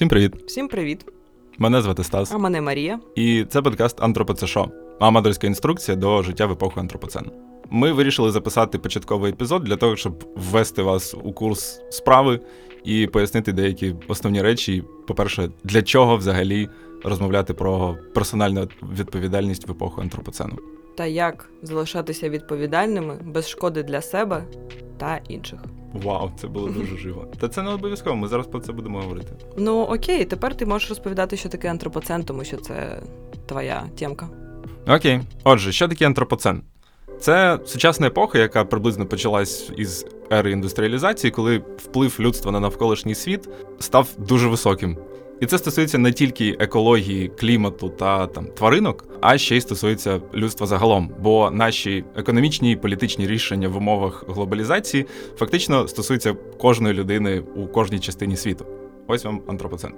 Всім привіт. Всім привіт. Мене звати Стас. А мене Марія. І це подкаст «Антропоце шо» – аматорська інструкція до життя в епоху антропоцену. Ми вирішили записати початковий епізод для того, щоб ввести вас у курс справи і пояснити деякі основні речі. По-перше, для чого взагалі розмовляти про персональну відповідальність в епоху антропоцену. Та як залишатися відповідальними без шкоди для себе та інших. Вау, це було дуже живо. Та це не обов'язково, ми зараз про це будемо говорити. Ну окей, тепер ти можеш розповідати, що таке антропоцен, тому що це твоя тємка. Окей. Отже, що таке антропоцен? Це сучасна епоха, яка приблизно почалась із ери індустріалізації, коли вплив людства на навколишній світ став дуже високим. І це стосується не тільки екології, клімату та тваринок, а ще й стосується людства загалом. Бо наші економічні і політичні рішення в умовах глобалізації фактично стосуються кожної людини у кожній частині світу. Ось вам антропоцен.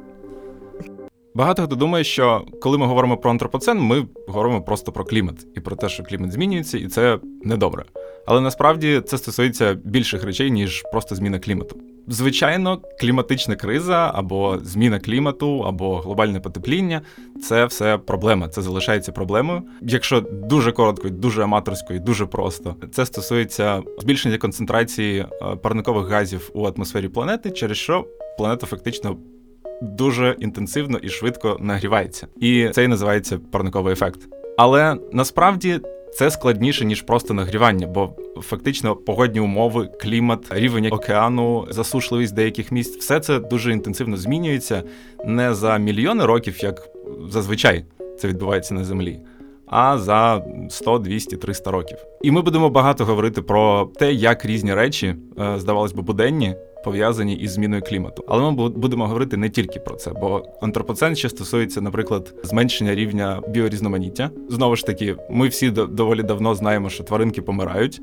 Багато хто думає, що коли ми говоримо про антропоцен, ми говоримо просто про клімат. І про те, що клімат змінюється, і це недобре. Але насправді це стосується більших речей, ніж просто зміна клімату. Звичайно, кліматична криза, або зміна клімату, або глобальне потепління – це все проблема, це залишається проблемою. Якщо дуже коротко, дуже аматорсько і дуже просто, це стосується збільшення концентрації парникових газів у атмосфері планети, через що планета фактично дуже інтенсивно і швидко нагрівається. І це і називається парниковий ефект. Але насправді це складніше, ніж просто нагрівання, бо фактично погодні умови, клімат, рівень океану, засушливість деяких місць – все це дуже інтенсивно змінюється не за мільйони років, як зазвичай це відбувається на Землі, а за 100, 200, 300 років. І ми будемо багато говорити про те, як різні речі, здавалось би, буденні, пов'язані із зміною клімату. Але ми будемо говорити не тільки про це, бо антропоцен ще стосується, наприклад, зменшення рівня біорізноманіття. Знову ж таки, ми всі доволі давно знаємо, що тваринки помирають,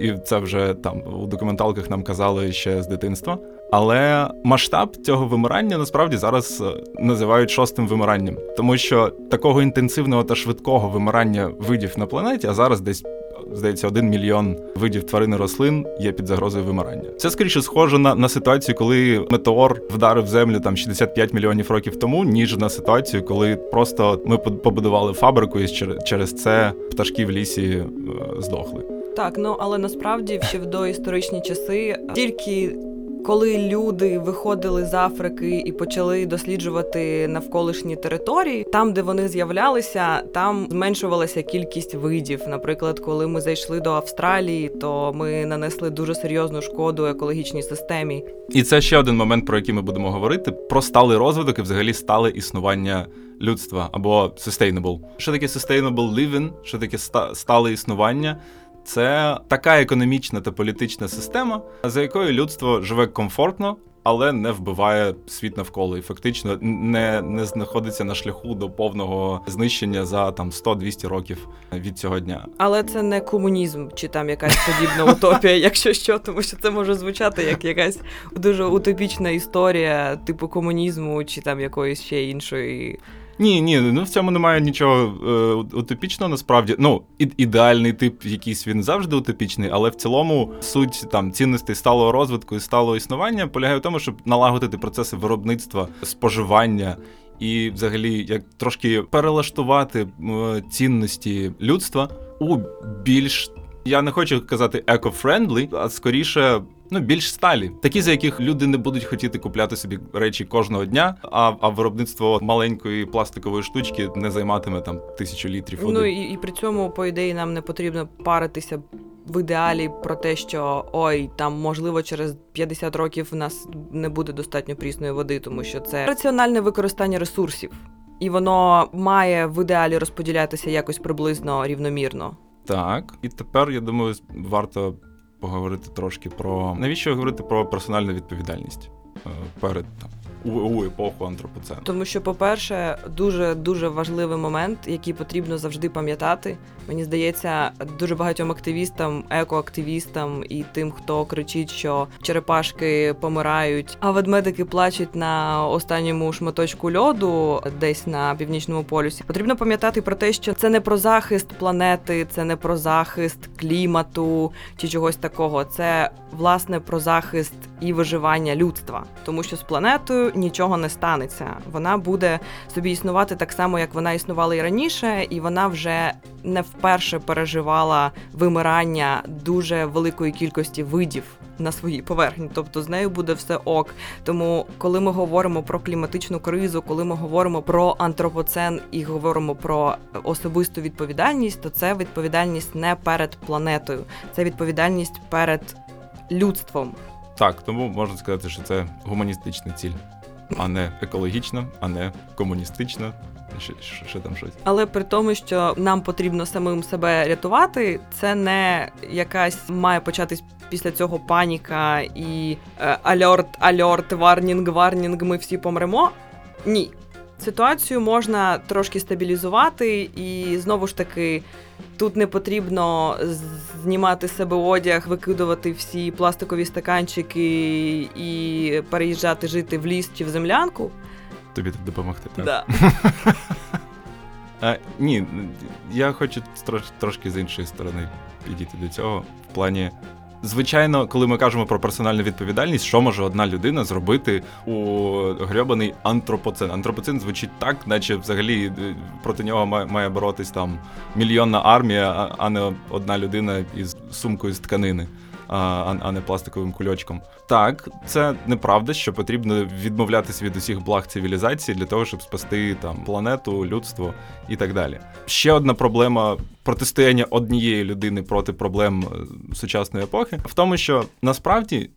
і це вже у документалках нам казали ще з дитинства. Але масштаб цього вимирання насправді зараз називають шостим вимиранням, тому що такого інтенсивного та швидкого вимирання видів на планеті, а зараз десь, здається, 1 мільйон видів тварин і рослин є під загрозою вимирання. Це скоріше схоже на ситуацію, коли метеор вдарив землю 65 мільйонів років тому, ніж на ситуацію, коли просто ми побудували фабрику і через це пташки в лісі здохли. Так, але насправді ще в доісторичні часи тільки коли люди виходили з Африки і почали досліджувати навколишні території, там, де вони з'являлися, там зменшувалася кількість видів. Наприклад, коли ми зайшли до Австралії, то ми нанесли дуже серйозну шкоду екологічній системі. І це ще один момент, про який ми будемо говорити, про сталий розвиток і взагалі стале існування людства, або sustainable. Що таке sustainable living, що таке стале існування? Це така економічна та політична система, за якою людство живе комфортно, але не вбиває світ навколо і фактично не знаходиться на шляху до повного знищення за 100-200 років від цього дня. Але це не комунізм чи якась подібна утопія, якщо що, тому що це може звучати як якась дуже утопічна історія типу комунізму чи якоїсь ще іншої. Ні, в цьому немає нічого утопічного насправді. Ідеальний тип якийсь, він завжди утопічний, але в цілому суть цінностей сталого розвитку і сталого існування полягає в тому, щоб налагодити процеси виробництва, споживання і взагалі як трошки перелаштувати цінності людства у більш, я не хочу казати eco-friendly, а скоріше більш сталі. Такі, за яких люди не будуть хотіти купляти собі речі кожного дня, а виробництво маленької пластикової штучки не займатиме 1000 літрів води. І при цьому, по ідеї, нам не потрібно паритися в ідеалі про те, що можливо через 50 років в нас не буде достатньо прісної води, тому що це раціональне використання ресурсів. І воно має в ідеалі розподілятися якось приблизно рівномірно. Так, і тепер, я думаю, варто поговорити трошки про навіщо говорити про персональну відповідальність перед у епоху антропоцену. Тому що, по-перше, дуже важливий момент, який потрібно завжди пам'ятати. Мені здається, дуже багатьом активістам, екоактивістам і тим, хто кричить, що черепашки помирають, а ведмедики плачуть на останньому шматочку льоду десь на північному полюсі. Потрібно пам'ятати про те, що це не про захист планети, це не про захист клімату чи чогось такого. Це, власне, про захист і виживання людства. Тому що з планетою нічого не станеться. Вона буде собі існувати так само, як вона існувала і раніше, і вона вже не вперше переживала вимирання дуже великої кількості видів на своїй поверхні. Тобто з нею буде все ок. Тому коли ми говоримо про кліматичну кризу, коли ми говоримо про антропоцен і говоримо про особисту відповідальність, то це відповідальність не перед планетою, це відповідальність перед людством. Так, тому можна сказати, що це гуманістична ціль, а не екологічна, а не комуністична. Ще там щось. Але при тому, що нам потрібно самим себе рятувати, це не якась має початись після цього паніка і альорт, варнінг, ми всі помремо. Ні. Ситуацію можна трошки стабілізувати і, знову ж таки, тут не потрібно знімати з себе одяг, викидувати всі пластикові стаканчики і переїжджати жити в ліс чи в землянку. Тобі тут допомогти, так? Да. Ні, я хочу трошки з іншої сторони підійти до цього. В плані, звичайно, коли ми кажемо про персональну відповідальність, що може одна людина зробити у грьобаний антропоцен? Антропоцен звучить так, наче взагалі проти нього має боротись там мільйонна армія, а не одна людина із сумкою з тканини. А не пластиковим кульочком. Так, це неправда, що потрібно відмовлятися від усіх благ цивілізації для того, щоб спасти там планету, людство і так далі. Ще одна проблема протистояння однієї людини проти проблем сучасної епохи в тому, що насправді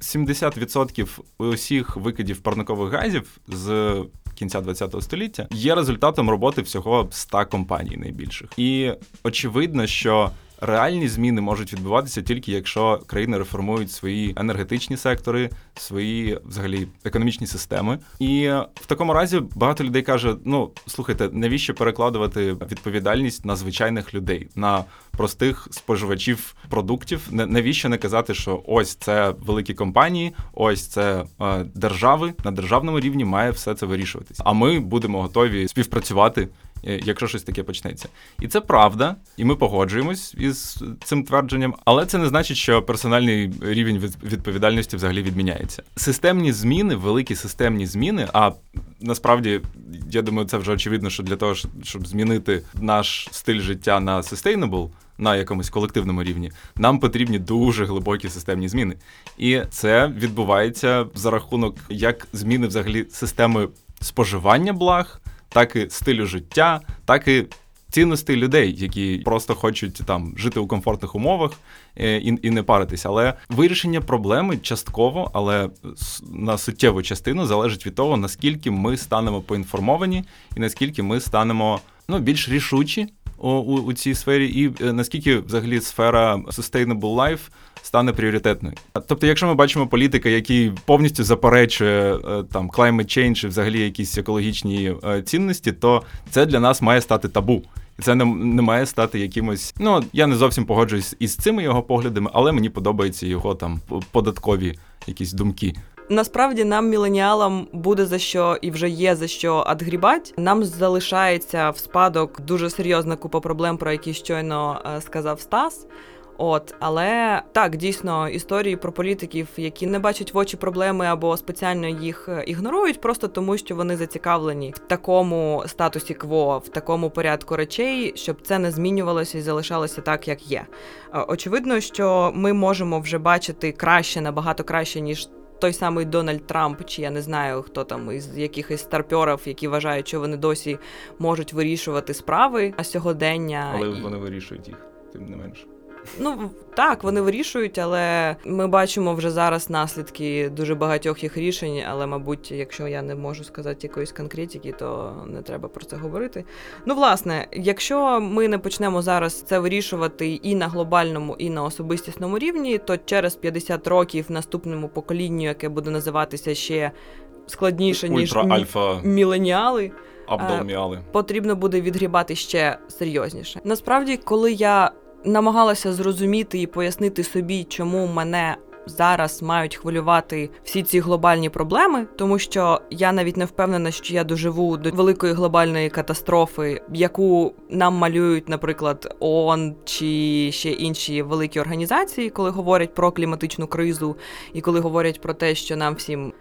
70% усіх викидів парникових газів з кінця 20-го століття є результатом роботи всього 100 компаній найбільших. І очевидно, що реальні зміни можуть відбуватися тільки якщо країни реформують свої енергетичні сектори, свої, взагалі, економічні системи. І в такому разі багато людей каже, слухайте, навіщо перекладувати відповідальність на звичайних людей, на простих споживачів продуктів? Навіщо не казати, що ось це великі компанії, ось це держави, на державному рівні має все це вирішуватись. А ми будемо готові співпрацювати, якщо щось таке почнеться. І це правда, і ми погоджуємось із цим твердженням, але це не значить, що персональний рівень відповідальності взагалі відміняється. Системні зміни, великі системні зміни, а насправді, я думаю, це вже очевидно, що для того, щоб змінити наш стиль життя на sustainable, на якомусь колективному рівні, нам потрібні дуже глибокі системні зміни. І це відбувається за рахунок як зміни взагалі системи споживання благ, так і стилю життя, так і цінності людей, які просто хочуть там жити у комфортних умовах і не паритися. Але вирішення проблеми частково, але на суттєву частину залежить від того, наскільки ми станемо поінформовані і наскільки ми станемо більш рішучі у цій сфері, і наскільки взагалі сфера sustainable life стане пріоритетною. Тобто, якщо ми бачимо політика, який повністю заперечує там climate change і взагалі якісь екологічні цінності, то це для нас має стати табу. І це не має стати якимось... я не зовсім погоджуюсь із цими його поглядами, але мені подобаються його там податкові якісь думки. Насправді нам, міленіалам, буде за що і вже є за що адгрібать. Нам залишається в спадок дуже серйозна купа проблем, про які щойно сказав Стас. Але так, дійсно, історії про політиків, які не бачать в очі проблеми або спеціально їх ігнорують, просто тому, що вони зацікавлені в такому статусі кво, в такому порядку речей, щоб це не змінювалося і залишалося так, як є. Очевидно, що ми можемо вже бачити краще, набагато краще, ніж той самий Дональд Трамп, чи я не знаю, хто там із якихось старпьорів, які вважають, що вони досі можуть вирішувати справи сьогодення. Але вони вирішують їх, тим не менше. Так, вони вирішують, але ми бачимо вже зараз наслідки дуже багатьох їх рішень, але, мабуть, якщо я не можу сказати якоїсь конкретики, то не треба про це говорити. Власне, якщо ми не почнемо зараз це вирішувати і на глобальному, і на особистісному рівні, то через 50 років наступному поколінню, яке буде називатися ще складніше, ніж міленіали, потрібно буде відгрібати ще серйозніше. Насправді, коли я намагалася зрозуміти і пояснити собі, чому мене зараз мають хвилювати всі ці глобальні проблеми, тому що я навіть не впевнена, що я доживу до великої глобальної катастрофи, яку нам малюють, наприклад, ООН чи ще інші великі організації, коли говорять про кліматичну кризу і коли говорять про те, що нам всім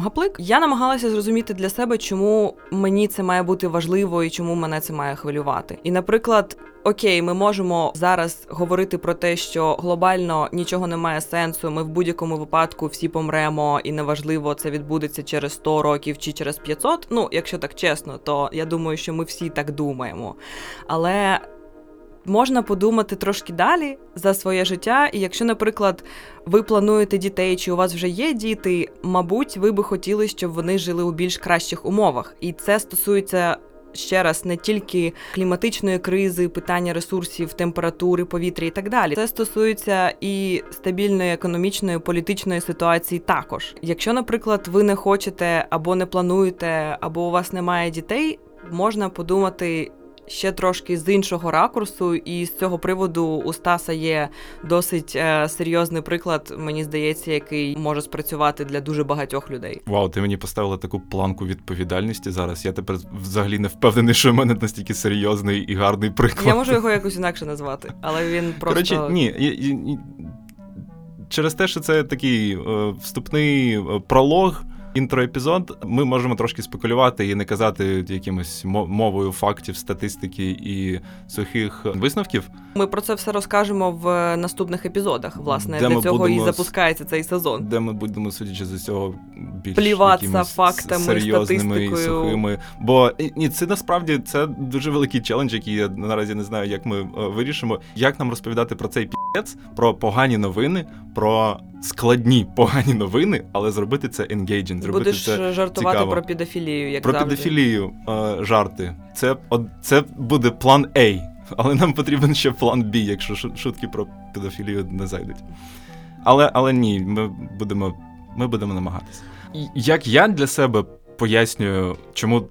гаплик. Я намагалася зрозуміти для себе, чому мені це має бути важливо і чому мене це має хвилювати. І, наприклад, окей, ми можемо зараз говорити про те, що глобально нічого не має сенсу, ми в будь-якому випадку всі помремо, і неважливо, це відбудеться через 100 років чи через 500. Ну, якщо так чесно, то я думаю, що ми всі так думаємо. Але можна подумати трошки далі за своє життя, і якщо, наприклад, ви плануєте дітей, чи у вас вже є діти, мабуть, ви би хотіли, щоб вони жили у більш кращих умовах. І це стосується, ще раз, не тільки кліматичної кризи, питання ресурсів, температури, повітря і так далі. Це стосується і стабільної економічної, політичної ситуації також. Якщо, наприклад, ви не хочете або не плануєте, або у вас немає дітей, можна подумати ще трошки з іншого ракурсу, і з цього приводу у Стаса є досить серйозний приклад, мені здається, який може спрацювати для дуже багатьох людей. Вау, ти мені поставила таку планку відповідальності зараз. Я тепер взагалі не впевнений, що в мене настільки серйозний і гарний приклад. Я можу його якось інакше назвати, але він просто... Короче, ні. Через те, що це такий вступний пролог, інтроепізод, ми можемо трошки спекулювати і не казати якимось мовою фактів, статистики і сухих висновків. Ми про це все розкажемо в наступних епізодах, власне, для цього і запускається цей сезон. Де ми будемо, судячи з усього, більш якимись фактами, серйозними і сухими. Бо це насправді це дуже великий челендж, який я наразі не знаю, як ми вирішимо. Як нам розповідати про цей пі***ць, про погані новини, про складні погані новини, але зробити це engaging, зробити будеш це цікаво. Будеш жартувати про педофілію, як про завжди. Про педофілію жарти. Це буде план A, але нам потрібен ще план B, якщо шутки про педофілію не зайдуть. Але ні, ми будемо намагатися. Як я для себе пояснюю,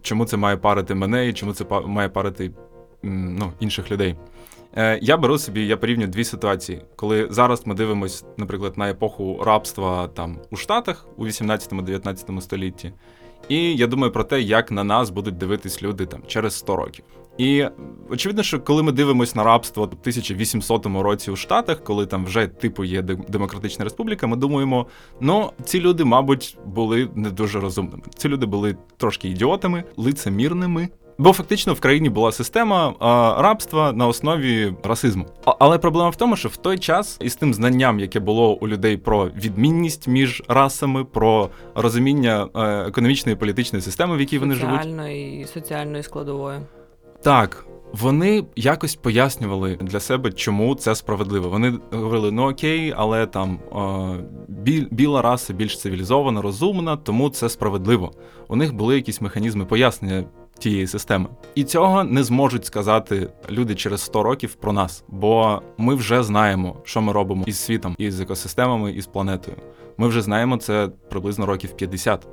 чому це має парити мене і чому це має парити інших людей. Я беру собі, я порівнюю дві ситуації. Коли зараз ми дивимося, наприклад, на епоху рабства там у Штатах у 18-19 столітті, і я думаю про те, як на нас будуть дивитись люди там через 100 років. І очевидно, що коли ми дивимося на рабство в 1800 році у Штатах, коли там вже типу є демократична республіка, ми думаємо, ці люди, мабуть, були не дуже розумними. Ці люди були трошки ідіотами, лицемірними. Бо фактично в країні була система рабства на основі расизму. Але проблема в тому, що в той час із тим знанням, яке було у людей про відмінність між расами, про розуміння економічної і політичної системи, в якій вони живуть. Соціальної складової. Так. Вони якось пояснювали для себе, чому це справедливо. Вони говорили, окей, але там біла раса більш цивілізована, розумна, тому це справедливо. У них були якісь механізми пояснення тієї системи. І цього не зможуть сказати люди через 100 років про нас, бо ми вже знаємо, що ми робимо із світом, із екосистемами, із планетою. Ми вже знаємо це приблизно років 50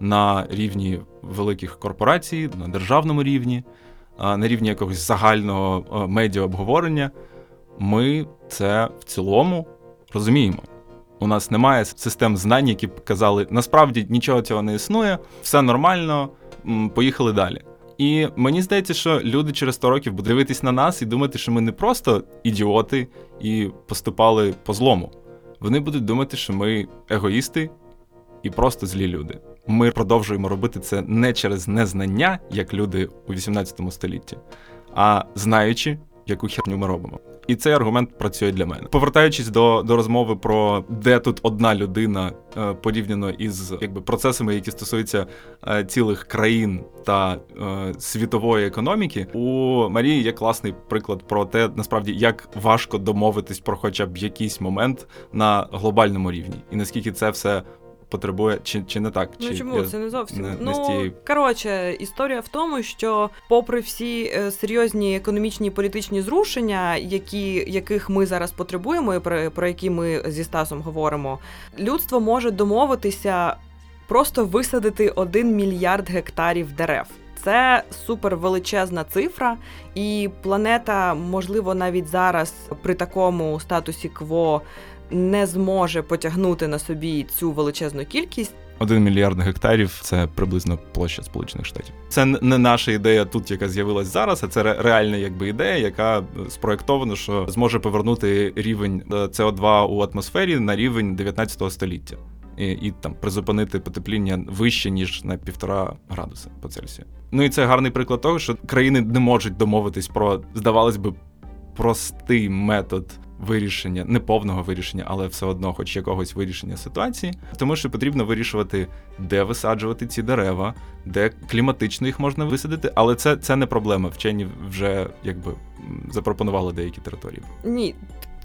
на рівні великих корпорацій, на державному рівні, на рівні якогось загального медіа-обговорення. Ми це в цілому розуміємо. У нас немає систем знань, які б казали, насправді нічого цього не існує, все нормально, поїхали далі. І мені здається, що люди через 100 років будуть дивитись на нас і думати, що ми не просто ідіоти і поступали по злому. Вони будуть думати, що ми егоїсти і просто злі люди. Ми продовжуємо робити це не через незнання, як люди у 18 столітті, а знаючи, яку херню ми робимо. І цей аргумент працює для мене. Повертаючись до розмови про де тут одна людина порівняно із процесами, які стосуються цілих країн та світової економіки, у Марії є класний приклад про те, насправді, як важко домовитись про хоча б якийсь момент на глобальному рівні. І наскільки це все потребує, чи не так? Чому? Це не зовсім. Історія в тому, що попри всі серйозні економічні і політичні зрушення, яких ми зараз потребуємо і про які ми зі Стасом говоримо, людство може домовитися просто висадити 1 мільярд гектарів дерев. Це супервеличезна цифра, і планета, можливо, навіть зараз при такому статусі кво не зможе потягнути на собі цю величезну кількість. 1 мільярд гектарів – це приблизно площа Сполучених Штатів. Це не наша ідея тут, яка з'явилась зараз, а це реальна якби ідея, яка спроєктована, що зможе повернути рівень СО2 у атмосфері на рівень 19 століття. І там призупинити потепління вище, ніж на 1,5 градуса по Цельсію. Ну і це гарний приклад того, що країни не можуть домовитись про, здавалось би, простий метод вирішення, не повного вирішення, але все одно хоч якогось вирішення ситуації, тому що потрібно вирішувати, де висаджувати ці дерева, де кліматично їх можна висадити, але це не проблема. Вчені вже якби запропонували деякі території. Ні,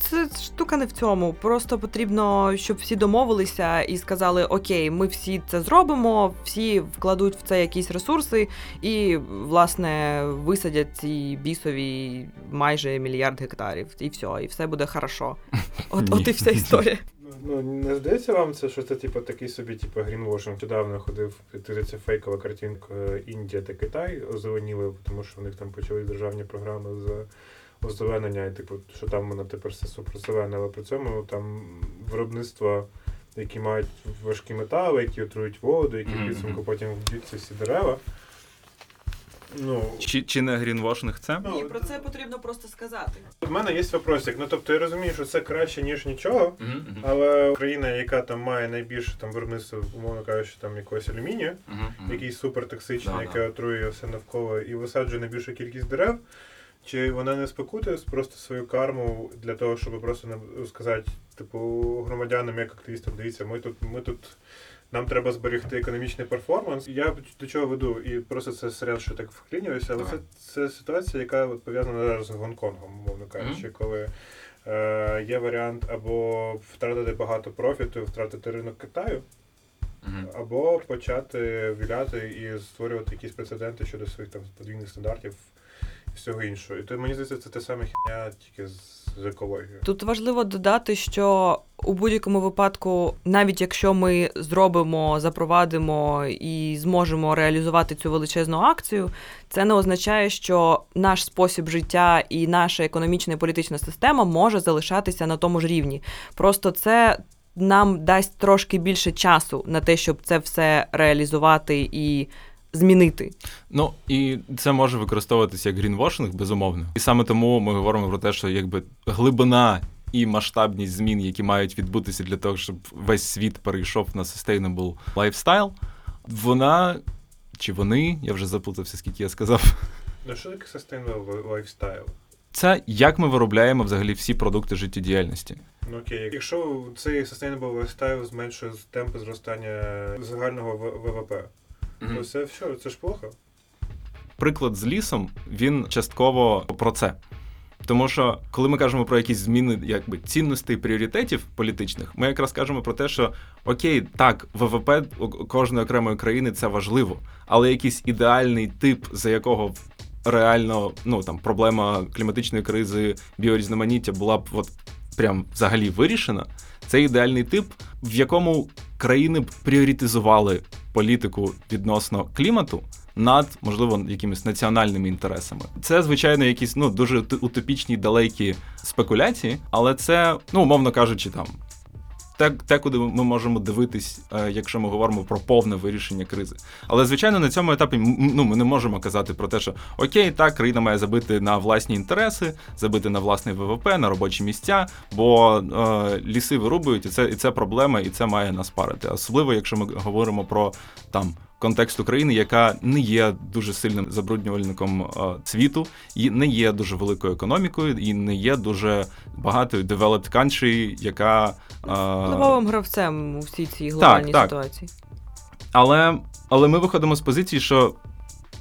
це штука не в цьому. Просто потрібно, щоб всі домовилися і сказали, окей, ми всі це зробимо, всі вкладуть в це якісь ресурси і, власне, висадять ці бісові майже 1 мільярд гектарів. І все буде хорошо. От і вся історія. Ну, не здається вам це, що це такий собі грінвошинг? Недавно ходив, це фейкова картинка Індія та Китай озеленіли, тому що в них там почали державні програми за озеленення, і що там воно тепер все суперзелене, але при цьому там виробництва, які мають важкі метали, які отрують воду, які в підсумку потім вб'ються всі дерева. Ну, чи не грінвошинг це? Ні, про це потрібно просто сказати. У мене є вопросик. Ну, тобто я розумію, що це краще, ніж нічого, але країна, яка там має найбільше там виробництво, умовно кажучи, там якогось алюмінію, який супертоксичний, який отрує все навколо і висаджує найбільшу кількість дерев, чи вона не спекутує просто свою карму для того, щоб просто сказати, громадянам, як активістам, дивіться, ми тут нам треба зберегти економічний перформанс. Я до чого веду, і просто це серед, що так вклінююся, але це ситуація, яка от пов'язана зараз з Гонконгом, умовно кажучи, коли є варіант або втратити багато профіту, втратити ринок Китаю, або почати віляти і створювати якісь прецеденти щодо своїх там подвійних стандартів, всього іншого. І то, мені здається, це те саме хіня, тільки з екологією. Тут важливо додати, що у будь-якому випадку, навіть якщо ми зробимо, запровадимо і зможемо реалізувати цю величезну акцію, це не означає, що наш спосіб життя і наша економічна і політична система може залишатися на тому ж рівні. Просто це нам дасть трошки більше часу на те, щоб це все реалізувати і змінити. Ну, і це може використовуватися як грінвошинг, безумовно. І саме тому ми говоримо про те, що якби глибина і масштабність змін, які мають відбутися для того, щоб весь світ перейшов на sustainable lifestyle, вона, чи вони, я вже заплутався, скільки я сказав. Ну, що таке sustainable lifestyle? Це як ми виробляємо взагалі всі продукти життєдіяльності. Ну окей, якщо цей sustainable lifestyle зменшує темпи зростання загального ВВП, то це ж плохо. Приклад з лісом, він частково про це. Тому що, коли ми кажемо про якісь зміни якби цінностей, пріоритетів політичних, ми якраз кажемо про те, що окей, так, ВВП кожної окремої країни це важливо, але якийсь ідеальний тип, за якого реально, ну там, проблема кліматичної кризи, біорізноманіття була б от прям взагалі вирішена, це ідеальний тип, в якому країни б пріоритизували політику відносно клімату над, можливо, якимись національними інтересами. Це, звичайно, якісь дуже утопічні, далекі спекуляції, але це, умовно кажучи, там те, куди ми можемо дивитись, якщо ми говоримо про повне вирішення кризи. Але, звичайно, на цьому етапі ми не можемо казати про те, що окей, так, країна має забити на власні інтереси, забити на власний ВВП, на робочі місця, бо ліси вирубують, і це проблема, і це має нас парити. Особливо, якщо ми говоримо про там контекст України, яка не є дуже сильним забруднювальником світу, і не є дуже великою економікою, і не є дуже багатою developed country, яка впливовим гравцем у всій цій глобальній ситуації. Але ми виходимо з позиції, що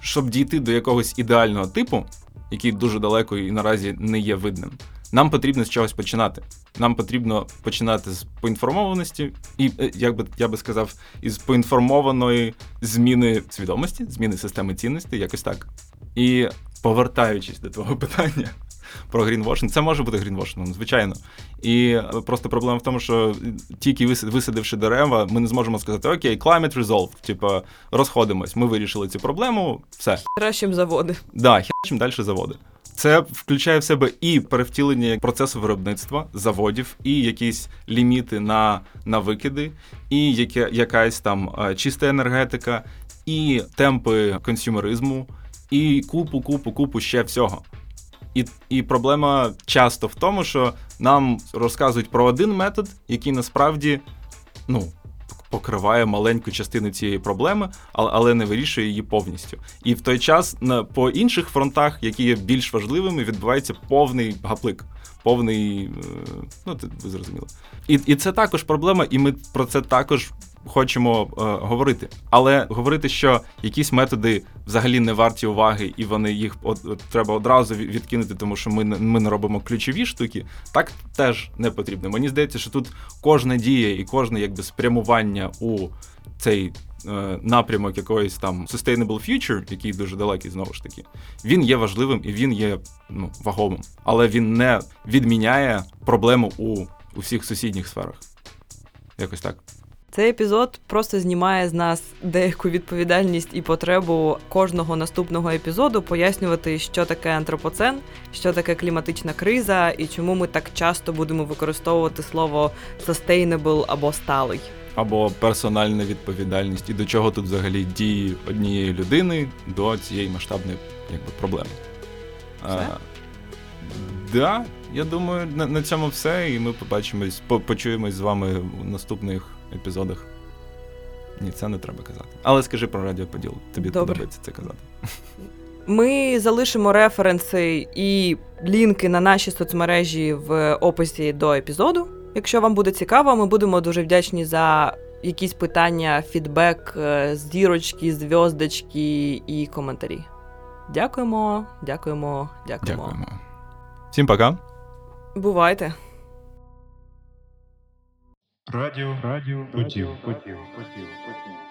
щоб дійти до якогось ідеального типу, який дуже далеко і наразі не є видним, нам потрібно з чогось починати. Нам потрібно починати з поінформованості і, я би сказав, із поінформованої зміни свідомості, зміни системи цінностей, якось так. І повертаючись до твого питання про грінвошинг, це може бути грінвошингом, звичайно. І просто проблема в тому, що тільки висадивши дерева, ми не зможемо сказати, окей, climate resolved, розходимось, ми вирішили цю проблему, все. Херачим заводи. Так, херачим далі заводи. Це включає в себе і перевтілення процесу виробництва, заводів, і якісь ліміти на викиди, і якась там чиста енергетика, і темпи консюмеризму, і купу ще всього. І проблема часто в тому, що нам розказують про один метод, який насправді, покриває маленьку частину цієї проблеми, але не вирішує її повністю. І в той час по інших фронтах, які є більш важливими, відбувається повний гаплик. Повний, ви зрозуміли. І це також проблема, і ми про це також хочемо говорити. Але говорити, що якісь методи взагалі не варті уваги, і вони їх треба одразу відкинути, тому що ми не робимо ключові штуки, так теж не потрібно. Мені здається, що тут кожна дія і кожне спрямування у цей напрямок якоїсь там sustainable future, який дуже далекий, знову ж таки, він є важливим і він є вагомим. Але він не відміняє проблему у всіх сусідніх сферах. Якось так. Цей епізод просто знімає з нас деяку відповідальність і потребу кожного наступного епізоду пояснювати, що таке антропоцен, що таке кліматична криза і чому ми так часто будемо використовувати слово sustainable або сталий. Або персональна відповідальність і до чого тут взагалі дії однієї людини до цієї масштабної проблеми. Да, я думаю, на цьому все, і ми побачимось, почуємось з вами в наступних епізодах. Ні, це не треба казати. Але скажи про Радіо Поділ, тобі подобається це казати. Ми залишимо референси і лінки на наші соцмережі в описі до епізоду. Якщо вам буде цікаво, ми будемо дуже вдячні за якісь питання, фідбек, зірочки, зв'яздочки і коментарі. Дякуємо. Всім пока. Бувайте. Радіо Поділ.